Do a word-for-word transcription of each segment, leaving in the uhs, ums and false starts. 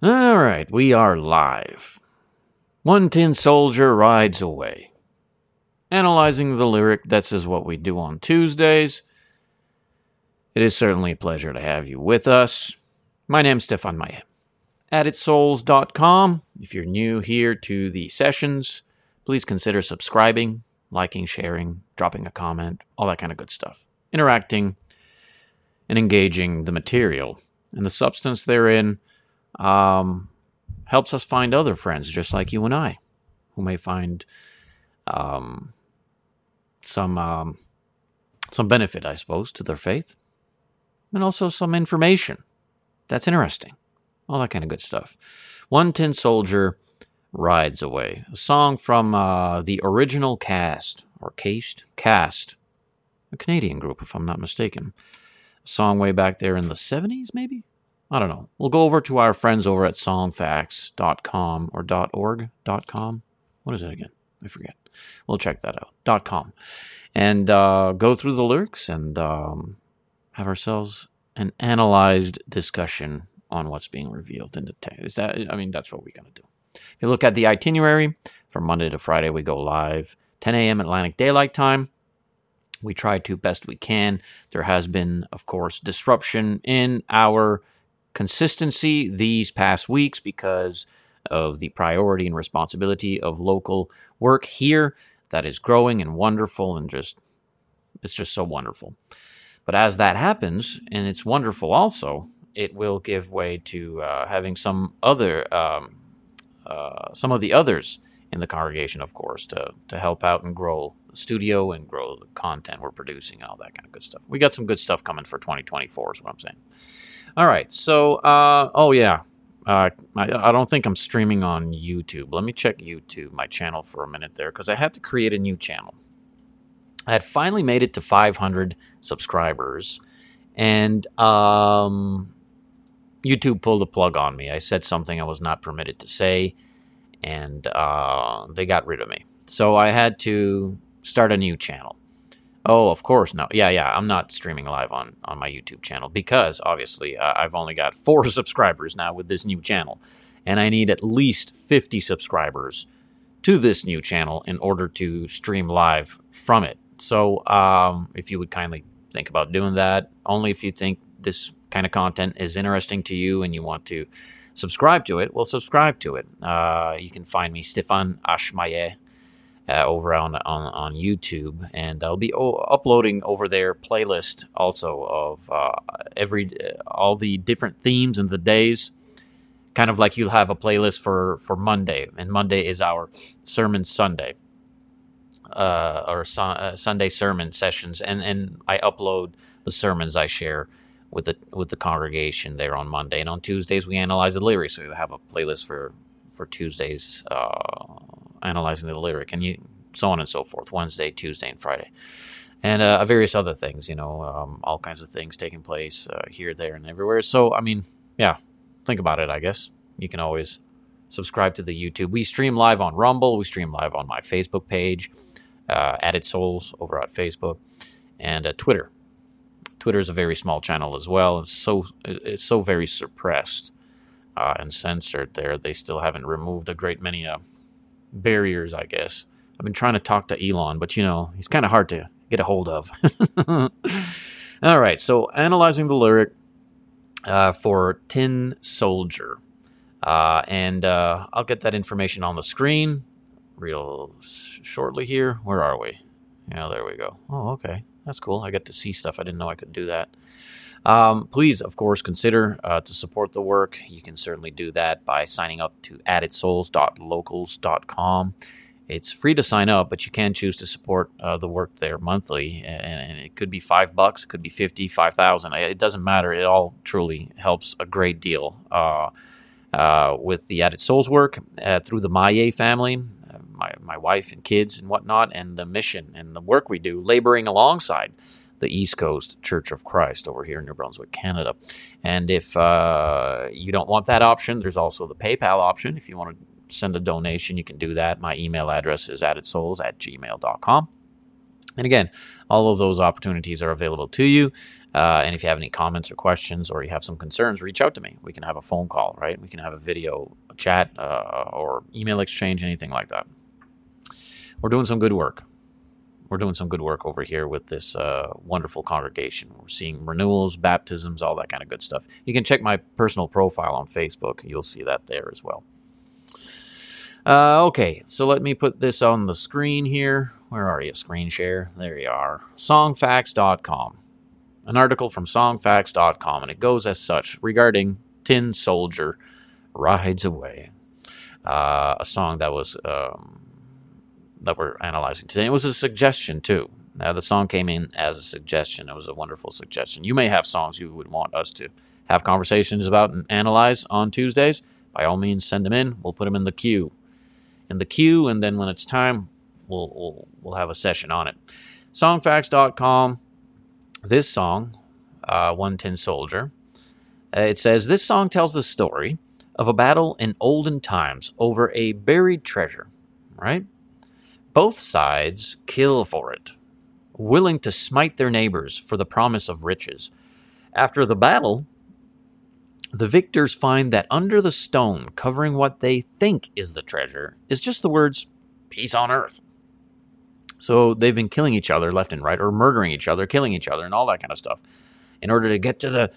All right, we are live. One Tin Soldier rides away. Analyzing the Lyric, this is what we do on Tuesdays. It is certainly a pleasure to have you with us. My name's Stefan Meyer. added souls dot com. If you're new here to the sessions, please consider subscribing, liking, sharing, dropping a comment, all that kind of good stuff. Interacting and engaging the material and the substance therein. Um, helps us find other friends just like you and I, who may find um, some um, some benefit, I suppose, to their faith, and also some information that's interesting, all that kind of good stuff. One Tin Soldier Rides Away, a song from uh, the Original Cast, or Cast, Cast, a Canadian group, if I'm not mistaken. A song way back there in the seventies, maybe? I don't know. We'll go over to our friends over at song facts dot com or dot org dot com. What is it again? I forget. We'll check that out. .com. And uh, go through the lyrics and um, have ourselves an analyzed discussion on what's being revealed in the text. Is that, I mean, that's what we're going to do. If you look at the itinerary, from Monday to Friday, we go live ten a.m. Atlantic Daylight Time. We try to best we can. There has been, of course, disruption in our consistency these past weeks because of the priority and responsibility of local work here that is growing and wonderful and just, it's just so wonderful. But as that happens, and it's wonderful also, it will give way to uh, having some other, um, uh, some of the others in the congregation, of course, to, to help out and grow the studio and grow the content we're producing, all that kind of good stuff. We got some good stuff coming for twenty twenty-four is what I'm saying. All right, so, uh, oh yeah, uh, I, I don't think I'm streaming on YouTube. Let me check YouTube, my channel, for a minute there, because I had to create a new channel. I had finally made it to five hundred subscribers, and um, YouTube pulled the plug on me. I said something I was not permitted to say, and uh, they got rid of me. So I had to start a new channel. Oh, of course, no. Yeah, yeah, I'm not streaming live on, on my YouTube channel because, obviously, uh, I've only got four subscribers now with this new channel. And I need at least fifty subscribers to this new channel in order to stream live from it. So, um, if you would kindly think about doing that, only if you think this kind of content is interesting to you and you want to subscribe to it, well, subscribe to it. Uh, you can find me, Stéphane Achmaillet, Uh, over on, on on YouTube, and I'll be o- uploading over there playlist also of uh, every uh, all the different themes and the days, kind of like you'll have a playlist for, for Monday, and Monday is our Sermon Sunday, uh, or su- uh, Sunday sermon sessions, and, and I upload the sermons I share with the with the congregation there on Monday, and on Tuesdays we analyze the lyrics, so we have a playlist for for Tuesdays. Uh, analyzing the lyric, and you, so on and so forth, Wednesday, Tuesday, and Friday, and uh, various other things, you know, um, all kinds of things taking place uh, here, there, and everywhere. So, I mean, yeah, think about it, I guess. You can always subscribe to the YouTube. We stream live on Rumble. We stream live on my Facebook page, uh, Added Souls over at Facebook, and uh, Twitter. Twitter is a very small channel as well. It's so, it's so very suppressed uh, and censored there. They still haven't removed a great many... Uh, barriers, I guess. I've been trying to talk to Elon, but, you know, he's kind of hard to get a hold of. All right, so analyzing the lyric uh, for Tin Soldier. Uh, and uh, I'll get that information on the screen real sh- shortly here. Where are we? Yeah, there we go. Oh, okay. That's cool. I get to see stuff. I didn't know I could do that. Um, please, of course, consider uh, to support the work. You can certainly do that by signing up to added souls dot locals dot com. It's free to sign up, but you can choose to support uh, the work there monthly, and, and it could be five bucks, it could be fifty, five thousand. It doesn't matter. It all truly helps a great deal uh, uh, with the Added Souls work uh, through the Maye family, uh, my my wife and kids and whatnot, and the mission and the work we do, laboring alongside the East Coast Church of Christ over here in New Brunswick, Canada. And if uh, you don't want that option, there's also the PayPal option. If you want to send a donation, you can do that. My email address is added souls at gmail dot com. And again, all of those opportunities are available to you. Uh, and if you have any comments or questions, or you have some concerns, reach out to me. We can have a phone call, right? We can have a video chat uh, or email exchange, anything like that. We're doing some good work. We're doing some good work over here with this uh, wonderful congregation. We're seeing renewals, baptisms, all that kind of good stuff. You can check my personal profile on Facebook. You'll see that there as well. Uh, okay, so let me put this on the screen here. Where are you? Screen share. There you are. song facts dot com. An article from song facts dot com, and it goes as such regarding Tin Soldier Rides Away, uh, a song that was um, that we're analyzing today. It was a suggestion, too. Now, the song came in as a suggestion. It was a wonderful suggestion. You may have songs you would want us to have conversations about and analyze on Tuesdays. By all means, send them in. We'll put them in the queue. In the queue, and then when it's time, We'll, we'll we'll have a session on it. song facts dot com, this song, uh, One Tin Soldier, uh, it says, this song tells the story of a battle in olden times over a buried treasure, right? Both sides kill for it, willing to smite their neighbors for the promise of riches. After the battle, the victors find that under the stone covering what they think is the treasure is just the words, peace on earth. So they've been killing each other left and right, or murdering each other, killing each other, and all that kind of stuff, in order to get to the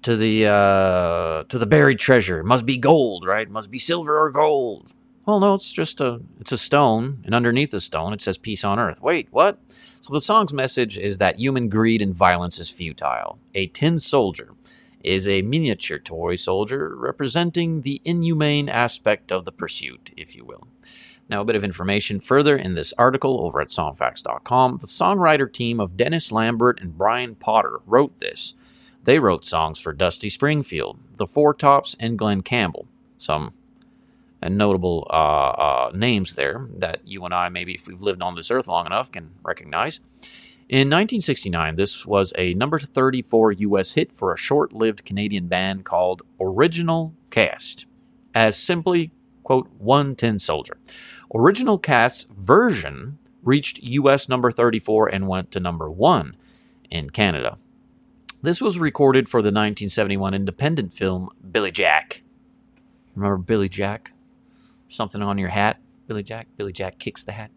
to the uh, to the buried treasure. It must be gold, right? It must be silver or gold. Well, no, it's just a it's a stone, and underneath the stone it says peace on earth. Wait, what? So the song's message is that human greed and violence is futile. A tin soldier is a miniature toy soldier representing the inhumane aspect of the pursuit, if you will. Now, a bit of information further in this article over at song facts dot com. The songwriter team of Dennis Lambert and Brian Potter wrote this. They wrote songs for Dusty Springfield, The Four Tops, and Glenn Campbell. Some notable uh, uh, names there that you and I, maybe if we've lived on this earth long enough, can recognize. In nineteen sixty-nine, this was a number thirty-four U S hit for a short-lived Canadian band called Original Cast, as simply, quote, One Tin Soldier. Original Cast's version reached U S number thirty-four and went to number one in Canada. This was recorded for the nineteen seventy-one independent film Billy Jack. Remember Billy Jack? Something on your hat? Billy Jack? Billy Jack kicks the hat?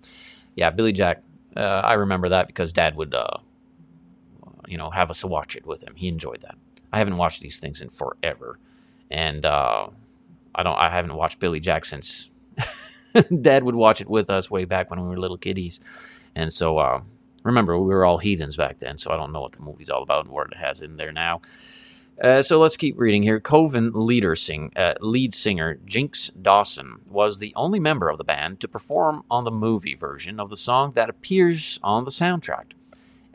Yeah, Billy Jack. Uh, I remember that because Dad would, uh, you know, have us watch it with him. He enjoyed that. I haven't watched these things in forever. And, uh... I don't. I haven't watched Billy Jack since Dad would watch it with us way back when we were little kiddies. And so, uh, remember, we were all heathens back then, so I don't know what the movie's all about and what it has in there now. Uh, so let's keep reading here. Coven leader sing, uh, lead singer Jinx Dawson was the only member of the band to perform on the movie version of the song that appears on the soundtrack.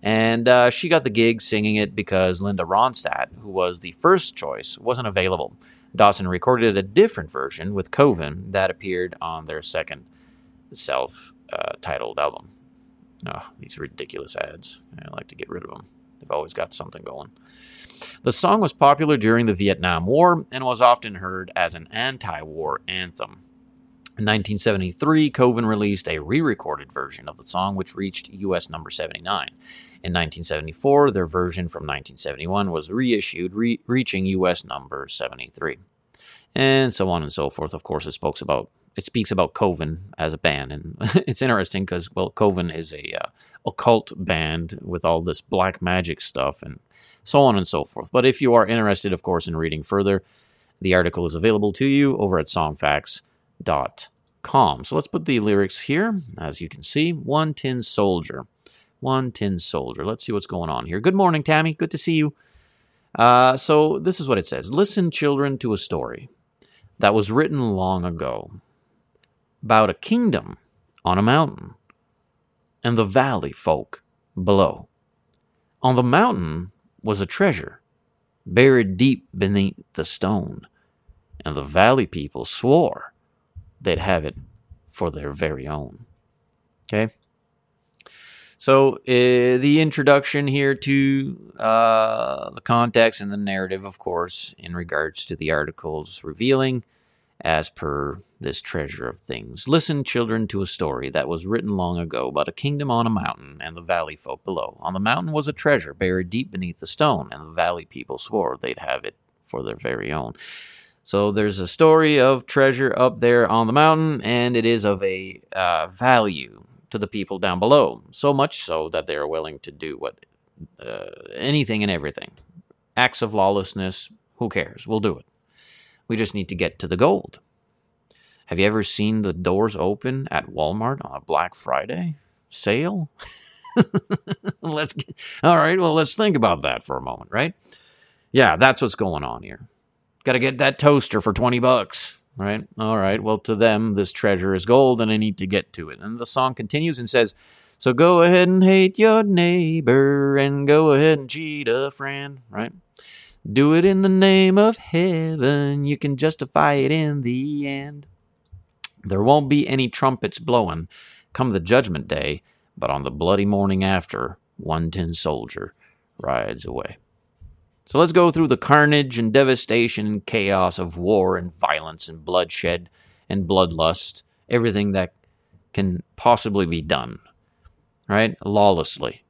And uh, she got the gig singing it because Linda Ronstadt, who was the first choice, wasn't available. Dawson recorded a different version with Coven that appeared on their second self-titled uh, album. Oh, these ridiculous ads. I like to get rid of them. They've always got something going. The song was popular during the Vietnam War and was often heard as an anti-war anthem. In nineteen seventy-three, Coven released a re-recorded version of the song, which reached U S number seventy-nine. In nineteen seventy-four, their version from nineteen seventy-one was reissued, re- reaching U S number seventy-three. And so on and so forth. Of course, it speaks about, it speaks about Coven as a band. And it's interesting because, well, Coven is a uh, occult band with all this black magic stuff and so on and so forth. But if you are interested, of course, in reading further, the article is available to you over at songfacts dot com. Dot com. So let's put the lyrics here. As you can see, One Tin Soldier. One Tin Soldier. Let's see what's going on here. Good morning, Tammy. Good to see you. Uh, so this is what it says. Listen, children, to a story that was written long ago about a kingdom on a mountain and the valley folk below. On the mountain was a treasure buried deep beneath the stone, and the valley people swore they'd have it for their very own. Okay? So uh, the introduction here to uh, the context and the narrative, of course, in regards to the article's revealing as per this treasure of things. Listen, children, to a story that was written long ago about a kingdom on a mountain and the valley folk below. On the mountain was a treasure buried deep beneath the stone, and the valley people swore they'd have it for their very own. So there's a story of treasure up there on the mountain, and it is of a uh, value to the people down below, so much so that they are willing to do what uh, anything and everything. Acts of lawlessness, who cares? We'll do it. We just need to get to the gold. Have you ever seen the doors open at Walmart on a Black Friday sale? Let's get, all right, well, let's think about that for a moment, right? Yeah, that's what's going on here. Got to get that toaster for twenty bucks, right? All right, well, to them, this treasure is gold, and I need to get to it. And the song continues and says, so go ahead and hate your neighbor and go ahead and cheat a friend, right? Do it in the name of heaven. You can justify it in the end. There won't be any trumpets blowing come the judgment day, but on the bloody morning after, One Tin Soldier rides away. So let's go through the carnage and devastation and chaos of war and violence and bloodshed and bloodlust, everything that can possibly be done, right? Lawlessly.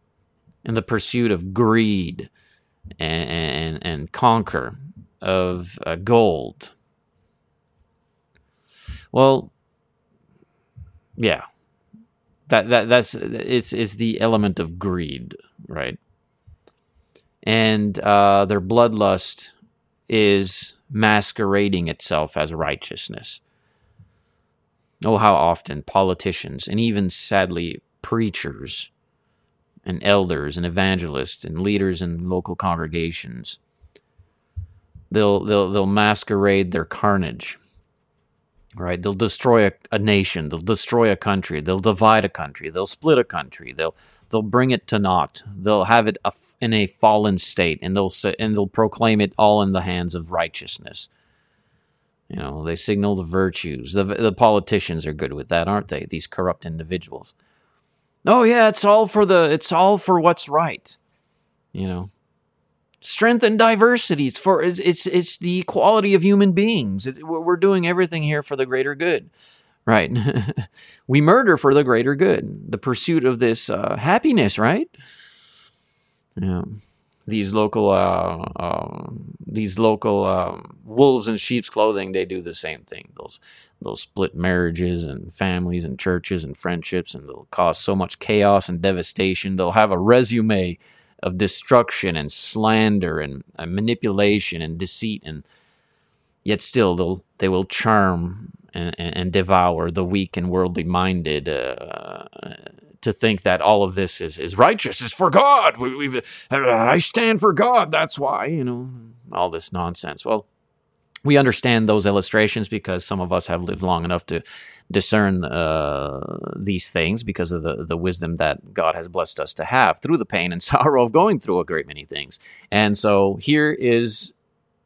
In the pursuit of greed and, and, and conquer of uh, gold. Well, yeah, that that that's it's it's the element of greed, right? And uh, their bloodlust is masquerading itself as righteousness. Oh, how often politicians and even sadly preachers and elders and evangelists and leaders in local congregations, they'll they'll they'll masquerade their carnage. Right, they'll destroy a, a nation, they'll destroy a country, they'll divide a country, they'll split a country, they'll they'll bring it to naught, they'll have it a, in a fallen state, and they'll say, and they'll proclaim it all in the hands of righteousness. You know, they signal the virtues. The the politicians are good with that, aren't they? These corrupt individuals. Oh yeah, it's all for the it's all for what's right. You know, strength and diversity. It's for it's it's, it's the equality of human beings. It, we're doing everything here for the greater good, right? We murder for the greater good, the pursuit of this uh, happiness, right? Yeah, these local uh, uh, these local uh, wolves in sheep's clothing. They do the same thing. Those they'll split marriages and families and churches and friendships, and they'll cause so much chaos and devastation. They'll have a resume of destruction and slander and uh, manipulation and deceit, and yet still they'll, they will charm and, and devour the weak and worldly minded uh, to think that all of this is, is righteous, is for God. We, we've, I stand for God, that's why, you know, all this nonsense. Well, we understand those illustrations because some of us have lived long enough to discern uh, these things because of the, the wisdom that God has blessed us to have through the pain and sorrow of going through a great many things. And so here is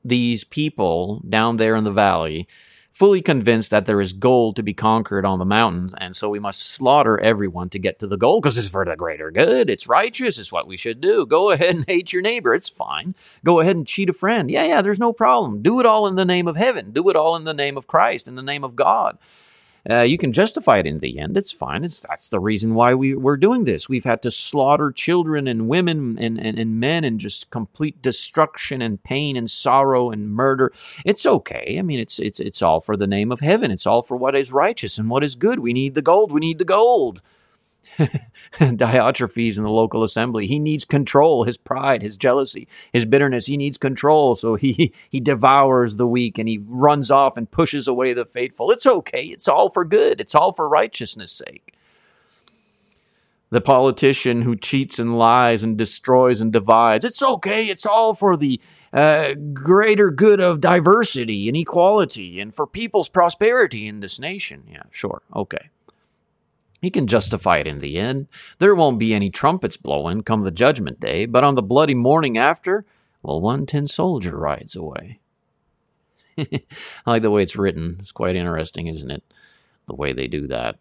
these people down there in the valley fully convinced that there is gold to be conquered on the mountain, and so we must slaughter everyone to get to the gold because it's for the greater good. It's righteous. It's what we should do. Go ahead and hate your neighbor. It's fine. Go ahead and cheat a friend. Yeah, yeah, there's no problem. Do it all in the name of heaven. Do it all in the name of Christ, in the name of God. Uh, you can justify it in the end. It's fine. It's, that's the reason why we, we're doing this. We've had to slaughter children and women and, and, and men and just complete destruction and pain and sorrow and murder. It's okay. I mean, it's it's it's all for the name of heaven. It's all for what is righteous and what is good. We need the gold. We need the gold. Diotrephes in the local assembly, he needs control, his pride, his jealousy, his bitterness, he needs control, so he he devours the weak and he runs off and pushes away the faithful. It's okay, it's all for good, it's all for righteousness' sake. The politician who cheats and lies and destroys and divides, it's okay, it's all for the uh, greater good of diversity and equality and for people's prosperity in this nation. Yeah, sure, okay. He can justify it in the end. There won't be any trumpets blowing come the judgment day, but on the bloody morning after, well, One Tin Soldier rides away. I like the way it's written. It's quite interesting, isn't it? The way they do that.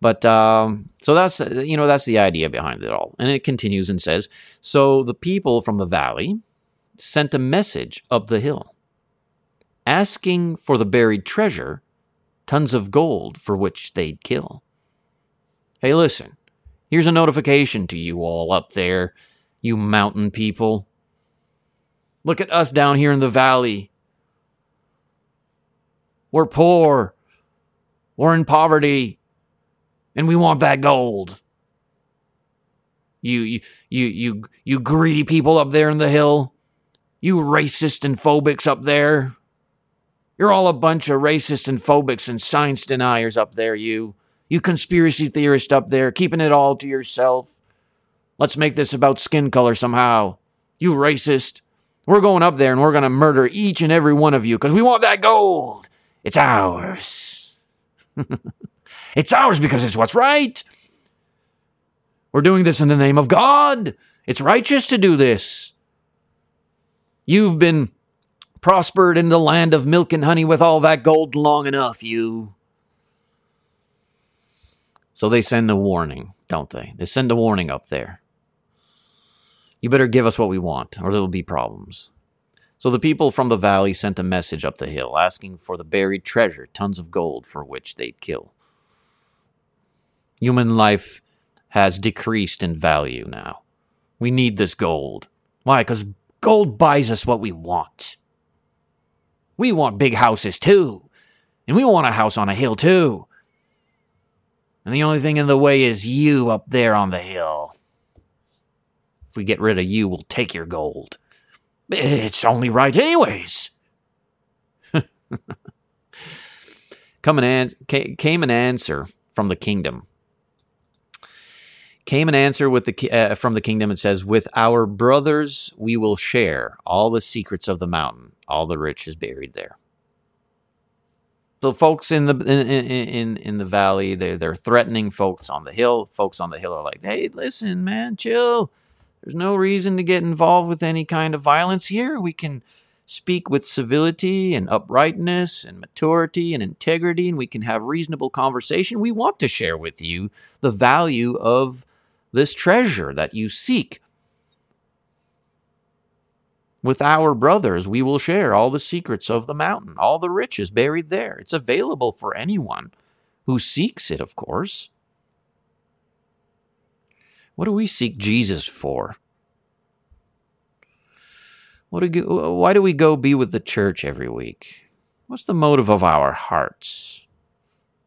But um, so that's, you know, that's the idea behind it all. And it continues and says, so the people from the valley sent a message up the hill. asking for the buried treasure, tons of gold for which they'd kill. Hey, listen, here's a notification to you all up there, you mountain people. Look at us down here in the valley. We're poor. We're in poverty. And we want that gold. You, you, you, you, you greedy people up there in the hill. You racist and phobics up there. You're all a bunch of racist and phobics and science deniers up there, you. You conspiracy theorists up there, keeping it all to yourself. Let's make this about skin color somehow. You racist. We're going up there and we're going to murder each and every one of you because we want that gold. It's ours. It's ours because it's what's right. We're doing this in the name of God. It's righteous to do this. You've been prospered in the land of milk and honey with all that gold long enough, you. So they send a warning, don't they? They send a warning up there. You better give us what we want, or there'll be problems. So the people from the valley sent a message up the hill, asking for the buried treasure, tons of gold for which they'd kill. Human life has decreased in value now. We need this gold. Why? Because gold buys us what we want. We want big houses too. And we want a house on a hill too. And the only thing in the way is you up there on the hill. If we get rid of you, we'll take your gold. It's only right anyways. Come an an- came an answer from the kingdom. Came an answer with the uh, from the kingdom. It says, with our brothers we will share all the secrets of the mountain. All the rich is buried there. The folks in the in in, in the valley, they're, they're threatening folks on the hill. Folks on the hill are like, hey, listen, man, chill. There's no reason to get involved with any kind of violence here. We can speak with civility and uprightness and maturity and integrity, and we can have reasonable conversation. We want to share with you the value of this treasure that you seek. With our brothers, we will share all the secrets of the mountain, all the riches buried there. It's available for anyone who seeks it, of course. What do we seek Jesus for? What do, why do we go be with the church every week? What's the motive of our hearts?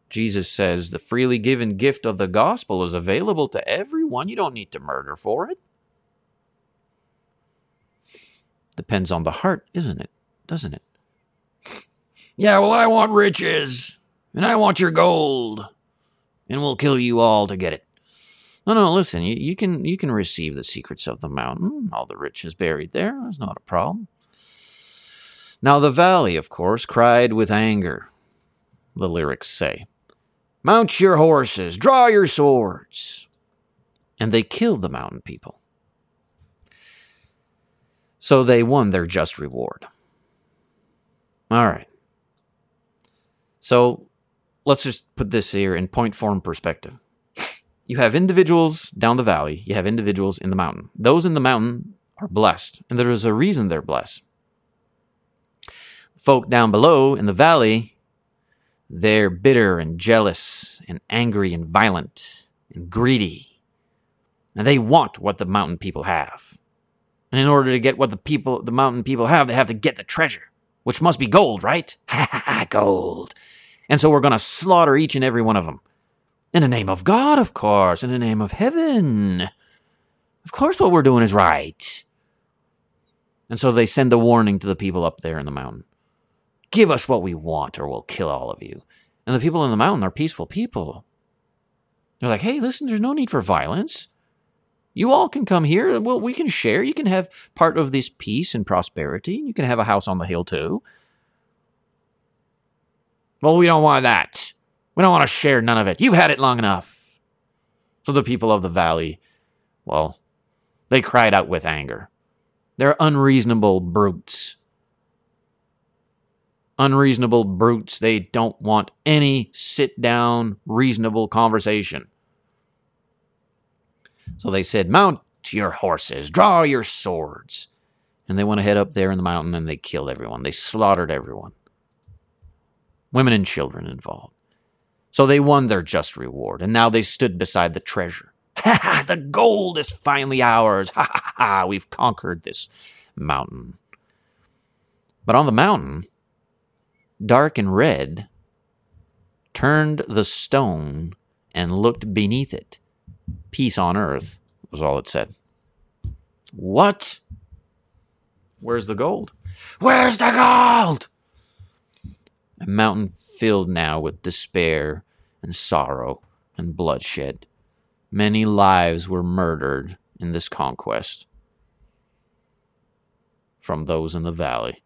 Jesus says the freely given gift of the gospel is available to everyone. You don't need to murder for it. Depends on the heart, isn't it? Doesn't it? Yeah, well, I want riches, and I want your gold, and we'll kill you all to get it. No, no, listen, you, you can you can receive the secrets of the mountain, all the riches buried there. That's not a problem. Now the valley, of course, cried with anger, the lyrics say. Mount your horses, draw your swords. And they killed the mountain people. So they won their just reward. All right. So let's just put this here in point form perspective. You have individuals down the valley. You have individuals in the mountain. Those in the mountain are blessed, and there is a reason they're blessed. Folk down below in the valley, they're bitter and jealous and angry and violent and greedy. And they want what the mountain people have. And in order to get what the people, the mountain people have, they have to get the treasure, which must be gold, right? Ha ha ha, gold. And so we're going to slaughter each and every one of them. In the name of God, of course. In the name of heaven. Of course what we're doing is right. And so they send a warning to the people up there in the mountain. Give us what we want or we'll kill all of you. And the people in the mountain are peaceful people. They're like, hey, listen, there's no need for violence. You all can come here. Well, we can share. You can have part of this peace and prosperity. You can have a house on the hill too. Well, we don't want that. We don't want to share none of it. You've had it long enough. So the people of the valley, well, they cried out with anger. They're unreasonable brutes. Unreasonable brutes. They don't want any sit-down, reasonable conversation. So they said, mount your horses, draw your swords. And they went ahead up there in the mountain and they killed everyone. They slaughtered everyone. women and children involved. So they won their just reward, and now they stood beside the treasure. Ha ha, the gold is finally ours. Ha ha ha, we've conquered this mountain. But on the mountain, dark and red, turned the stone and looked beneath it. Peace on earth was all it said. What? Where's the gold? Where's the gold? A mountain filled now with despair and sorrow and bloodshed. Many lives were murdered in this conquest from those in the valley.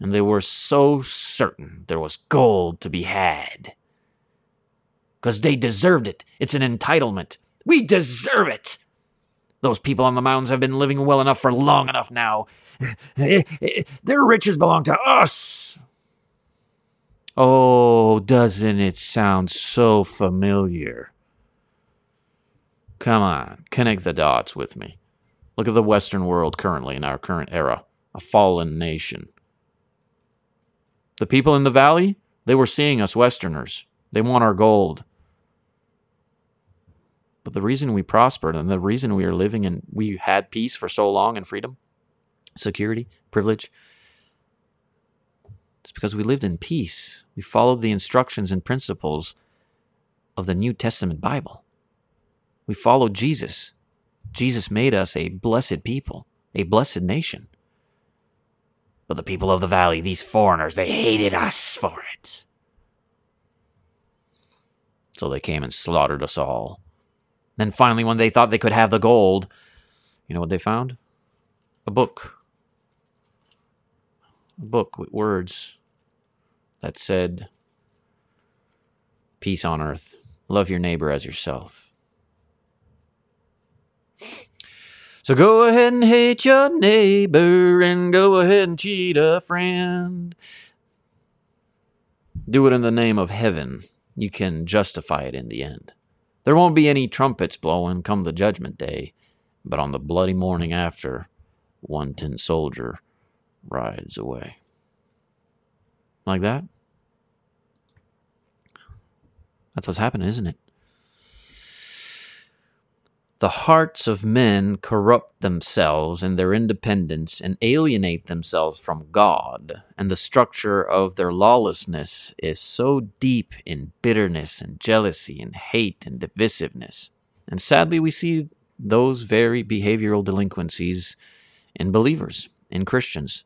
And they were so certain there was gold to be had. Because they deserved it. It's an entitlement. We deserve it. Those people on the mountains have been living well enough for long enough now. Their riches belong to us. Oh, doesn't it sound so familiar? Come on, connect the dots with me. Look at the Western world currently in our current era, a fallen nation. The people in the valley, they were seeing us Westerners. They want our gold. But the reason we prospered and the reason we are living and we had peace for so long and freedom, security, privilege, it's because we lived in peace. We followed the instructions and principles of the New Testament Bible. We followed Jesus. Jesus made us a blessed people, a blessed nation. But the people of the valley, these foreigners, they hated us for it. So they came and slaughtered us all. Then finally, when they thought they could have the gold, you know what they found? A book. A book with words that said, peace on earth. Love your neighbor as yourself. So go ahead and hate your neighbor and go ahead and cheat a friend. Do it in the name of heaven. You can justify it in the end. There won't be any trumpets blowing come the judgment day, but on the bloody morning after, One Tin Soldier rides away. Like that? That's what's happening, isn't it? The hearts of men corrupt themselves in their independence and alienate themselves from God, and the structure of their lawlessness is so deep in bitterness and jealousy and hate and divisiveness. And sadly, we see those very behavioral delinquencies in believers, in Christians,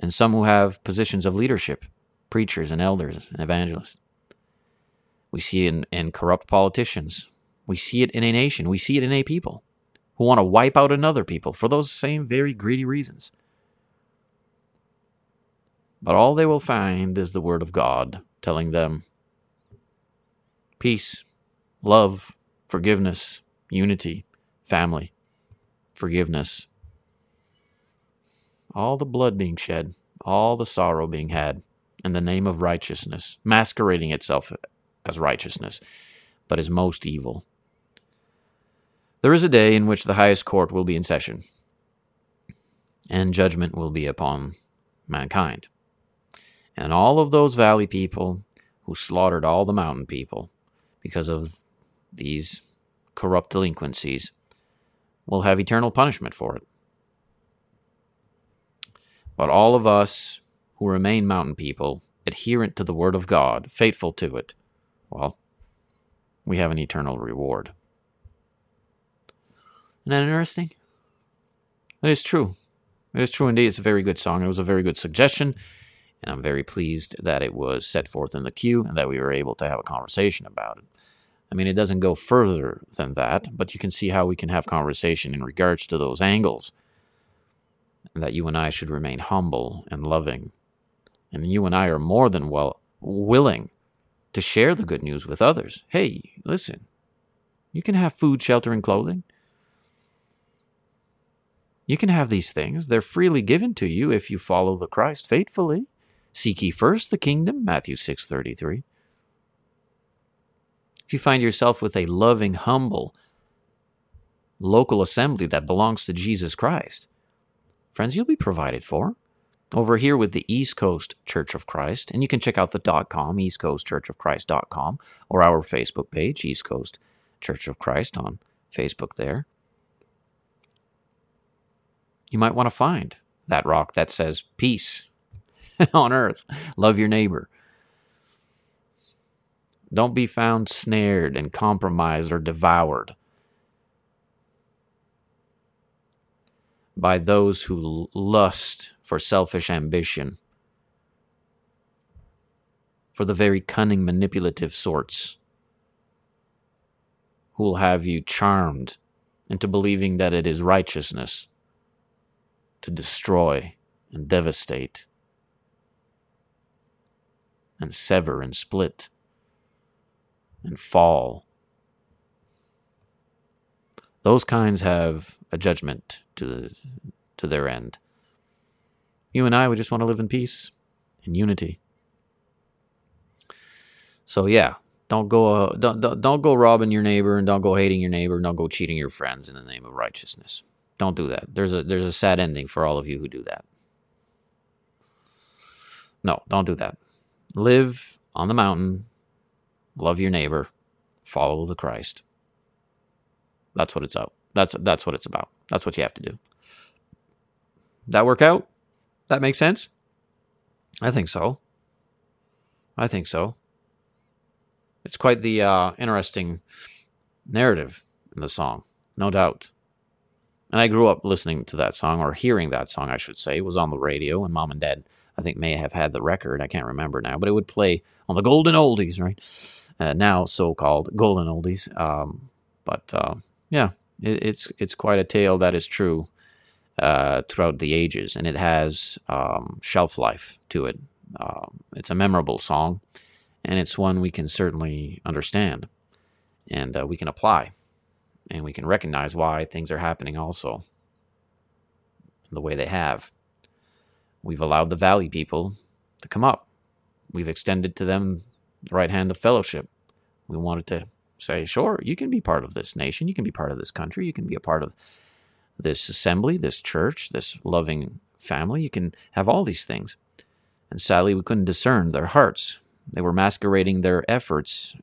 and some who have positions of leadership, preachers and elders and evangelists. We see it in, in corrupt politicians. We see it in a nation. We see it in a people who want to wipe out another people for those same very greedy reasons. But all they will find is the word of God telling them peace, love, forgiveness, unity, family, forgiveness. All the blood being shed, all the sorrow being had in the name of righteousness, masquerading itself as righteousness, but is most evil. There is a day in which the highest court will be in session, and judgment will be upon mankind. And all of those valley people who slaughtered all the mountain people because of these corrupt delinquencies will have eternal punishment for it. But all of us who remain mountain people, adherent to the word of God, faithful to it, well, we have an eternal reward. Isn't that interesting? It is true. It is true indeed. It's a very good song. It was a very good suggestion, and I'm very pleased that it was set forth in the queue and that we were able to have a conversation about it. I mean, it doesn't go further than that, but you can see how we can have conversation in regards to those angles, and that you and I should remain humble and loving. And you and I are more than well willing to share the good news with others. Hey, listen, you can have food, shelter, and clothing. You can have these things. They're freely given to you if you follow the Christ faithfully. Seek ye first the kingdom, Matthew six thirty-three. If you find yourself with a loving, humble, local assembly that belongs to Jesus Christ, friends, you'll be provided for. over here with the East Coast Church of Christ. And you can check out the .com, east coast church of christ dot com, or our Facebook page, East Coast Church of Christ on Facebook there. You might want to find that rock that says peace on earth, love your neighbor. Don't be found snared and compromised or devoured by those who lust for selfish ambition, for the very cunning, manipulative sorts who will have you charmed into believing that it is righteousness to destroy and devastate and sever and split and fall. Those kinds have a judgment to the, to their end. You and I, we just want to live in peace and unity. So yeah, don't go uh, don't, don't don't go robbing your neighbor, and don't go hating your neighbor, and don't go cheating your friends in the name of righteousness. Don't do that. There's a there's a sad ending for all of you who do that. No, don't do that. Live on the mountain. Love your neighbor. Follow the Christ. That's what it's up. That's that's what it's about. That's what you have to do. That work out? That makes sense? I think so. I think so. It's quite the uh, interesting narrative in the song, no doubt. And I grew up listening to that song, or hearing that song, I should say. It was on the radio, and Mom and Dad, I think, may have had the record. I can't remember now, but it would play on the golden oldies, right? Uh, now so-called golden oldies. Um, but uh, yeah, it, it's it's quite a tale that is true uh, throughout the ages, and it has um, shelf life to it. Uh, it's a memorable song, and it's one we can certainly understand, and uh, we can apply, and we can recognize why things are happening also the way they have. We've allowed the valley people to come up. We've extended to them the right hand of fellowship. We wanted to say, sure, you can be part of this nation. You can be part of this country. You can be a part of this assembly, this church, this loving family. You can have all these things. And sadly, we couldn't discern their hearts. They were masquerading their efforts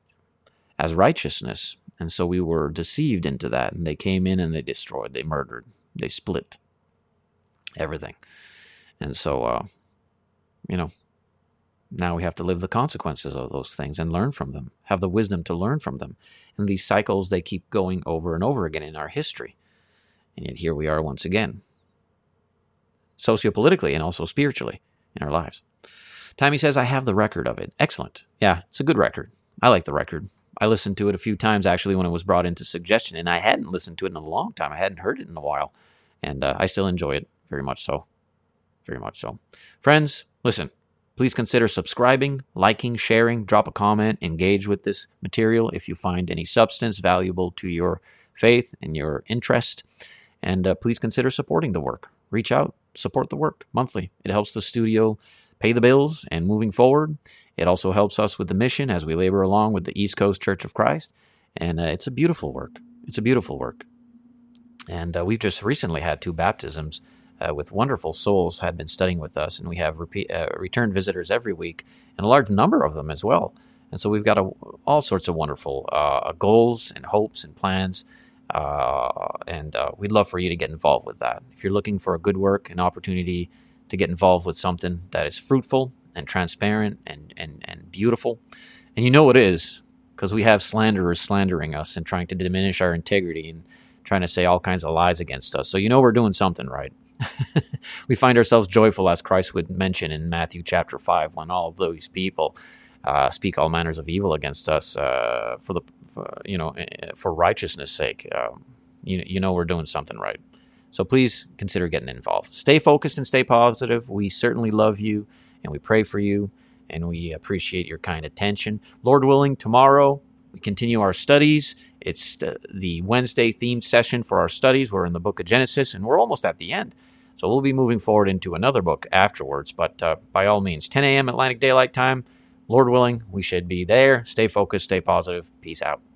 as righteousness. And so we were deceived into that. And they came in and they destroyed, they murdered, they split everything. And so, uh, you know, now we have to live the consequences of those things and learn from them, have the wisdom to learn from them. And these cycles, they keep going over and over again in our history. And yet here we are once again, sociopolitically and also spiritually in our lives. Tommy says, I have the record of it. Excellent. Yeah, it's a good record. I like the record. I listened to it a few times, actually, when it was brought into suggestion, and I hadn't listened to it in a long time. I hadn't heard it in a while, and uh, I still enjoy it very much so. Very much so. Friends, listen, please consider subscribing, liking, sharing, drop a comment, engage with this material if you find any substance valuable to your faith and your interest. And uh, please consider supporting the work. Reach out, support the work monthly. It helps the studio pay the bills and moving forward. It also helps us with the mission as we labor along with the East Coast Church of Christ. And uh, it's a beautiful work. It's a beautiful work. And uh, we've just recently had two baptisms Uh, with wonderful souls had been studying with us, and we have repeat, uh, return visitors every week, and a large number of them as well. And so we've got a, all sorts of wonderful uh, goals and hopes and plans, uh, and uh, we'd love for you to get involved with that. If you're looking for a good work, an opportunity to get involved with something that is fruitful and transparent and, and, and beautiful, and you know it is, because we have slanderers slandering us and trying to diminish our integrity and trying to say all kinds of lies against us. So you know we're doing something right. We find ourselves joyful, as Christ would mention in Matthew chapter five, when all those people uh, speak all manners of evil against us uh, for the for, you know for righteousness' sake. Um, you you know we're doing something right. So please consider getting involved. Stay focused and stay positive. We certainly love you, and we pray for you, and we appreciate your kind attention. Lord willing, tomorrow we continue our studies. It's the Wednesday themed session for our studies. We're in the book of Genesis, and we're almost at the end. So we'll be moving forward into another book afterwards. But uh, by all means, ten a.m. Atlantic Daylight Time, Lord willing, we should be there. Stay focused, stay positive. Peace out.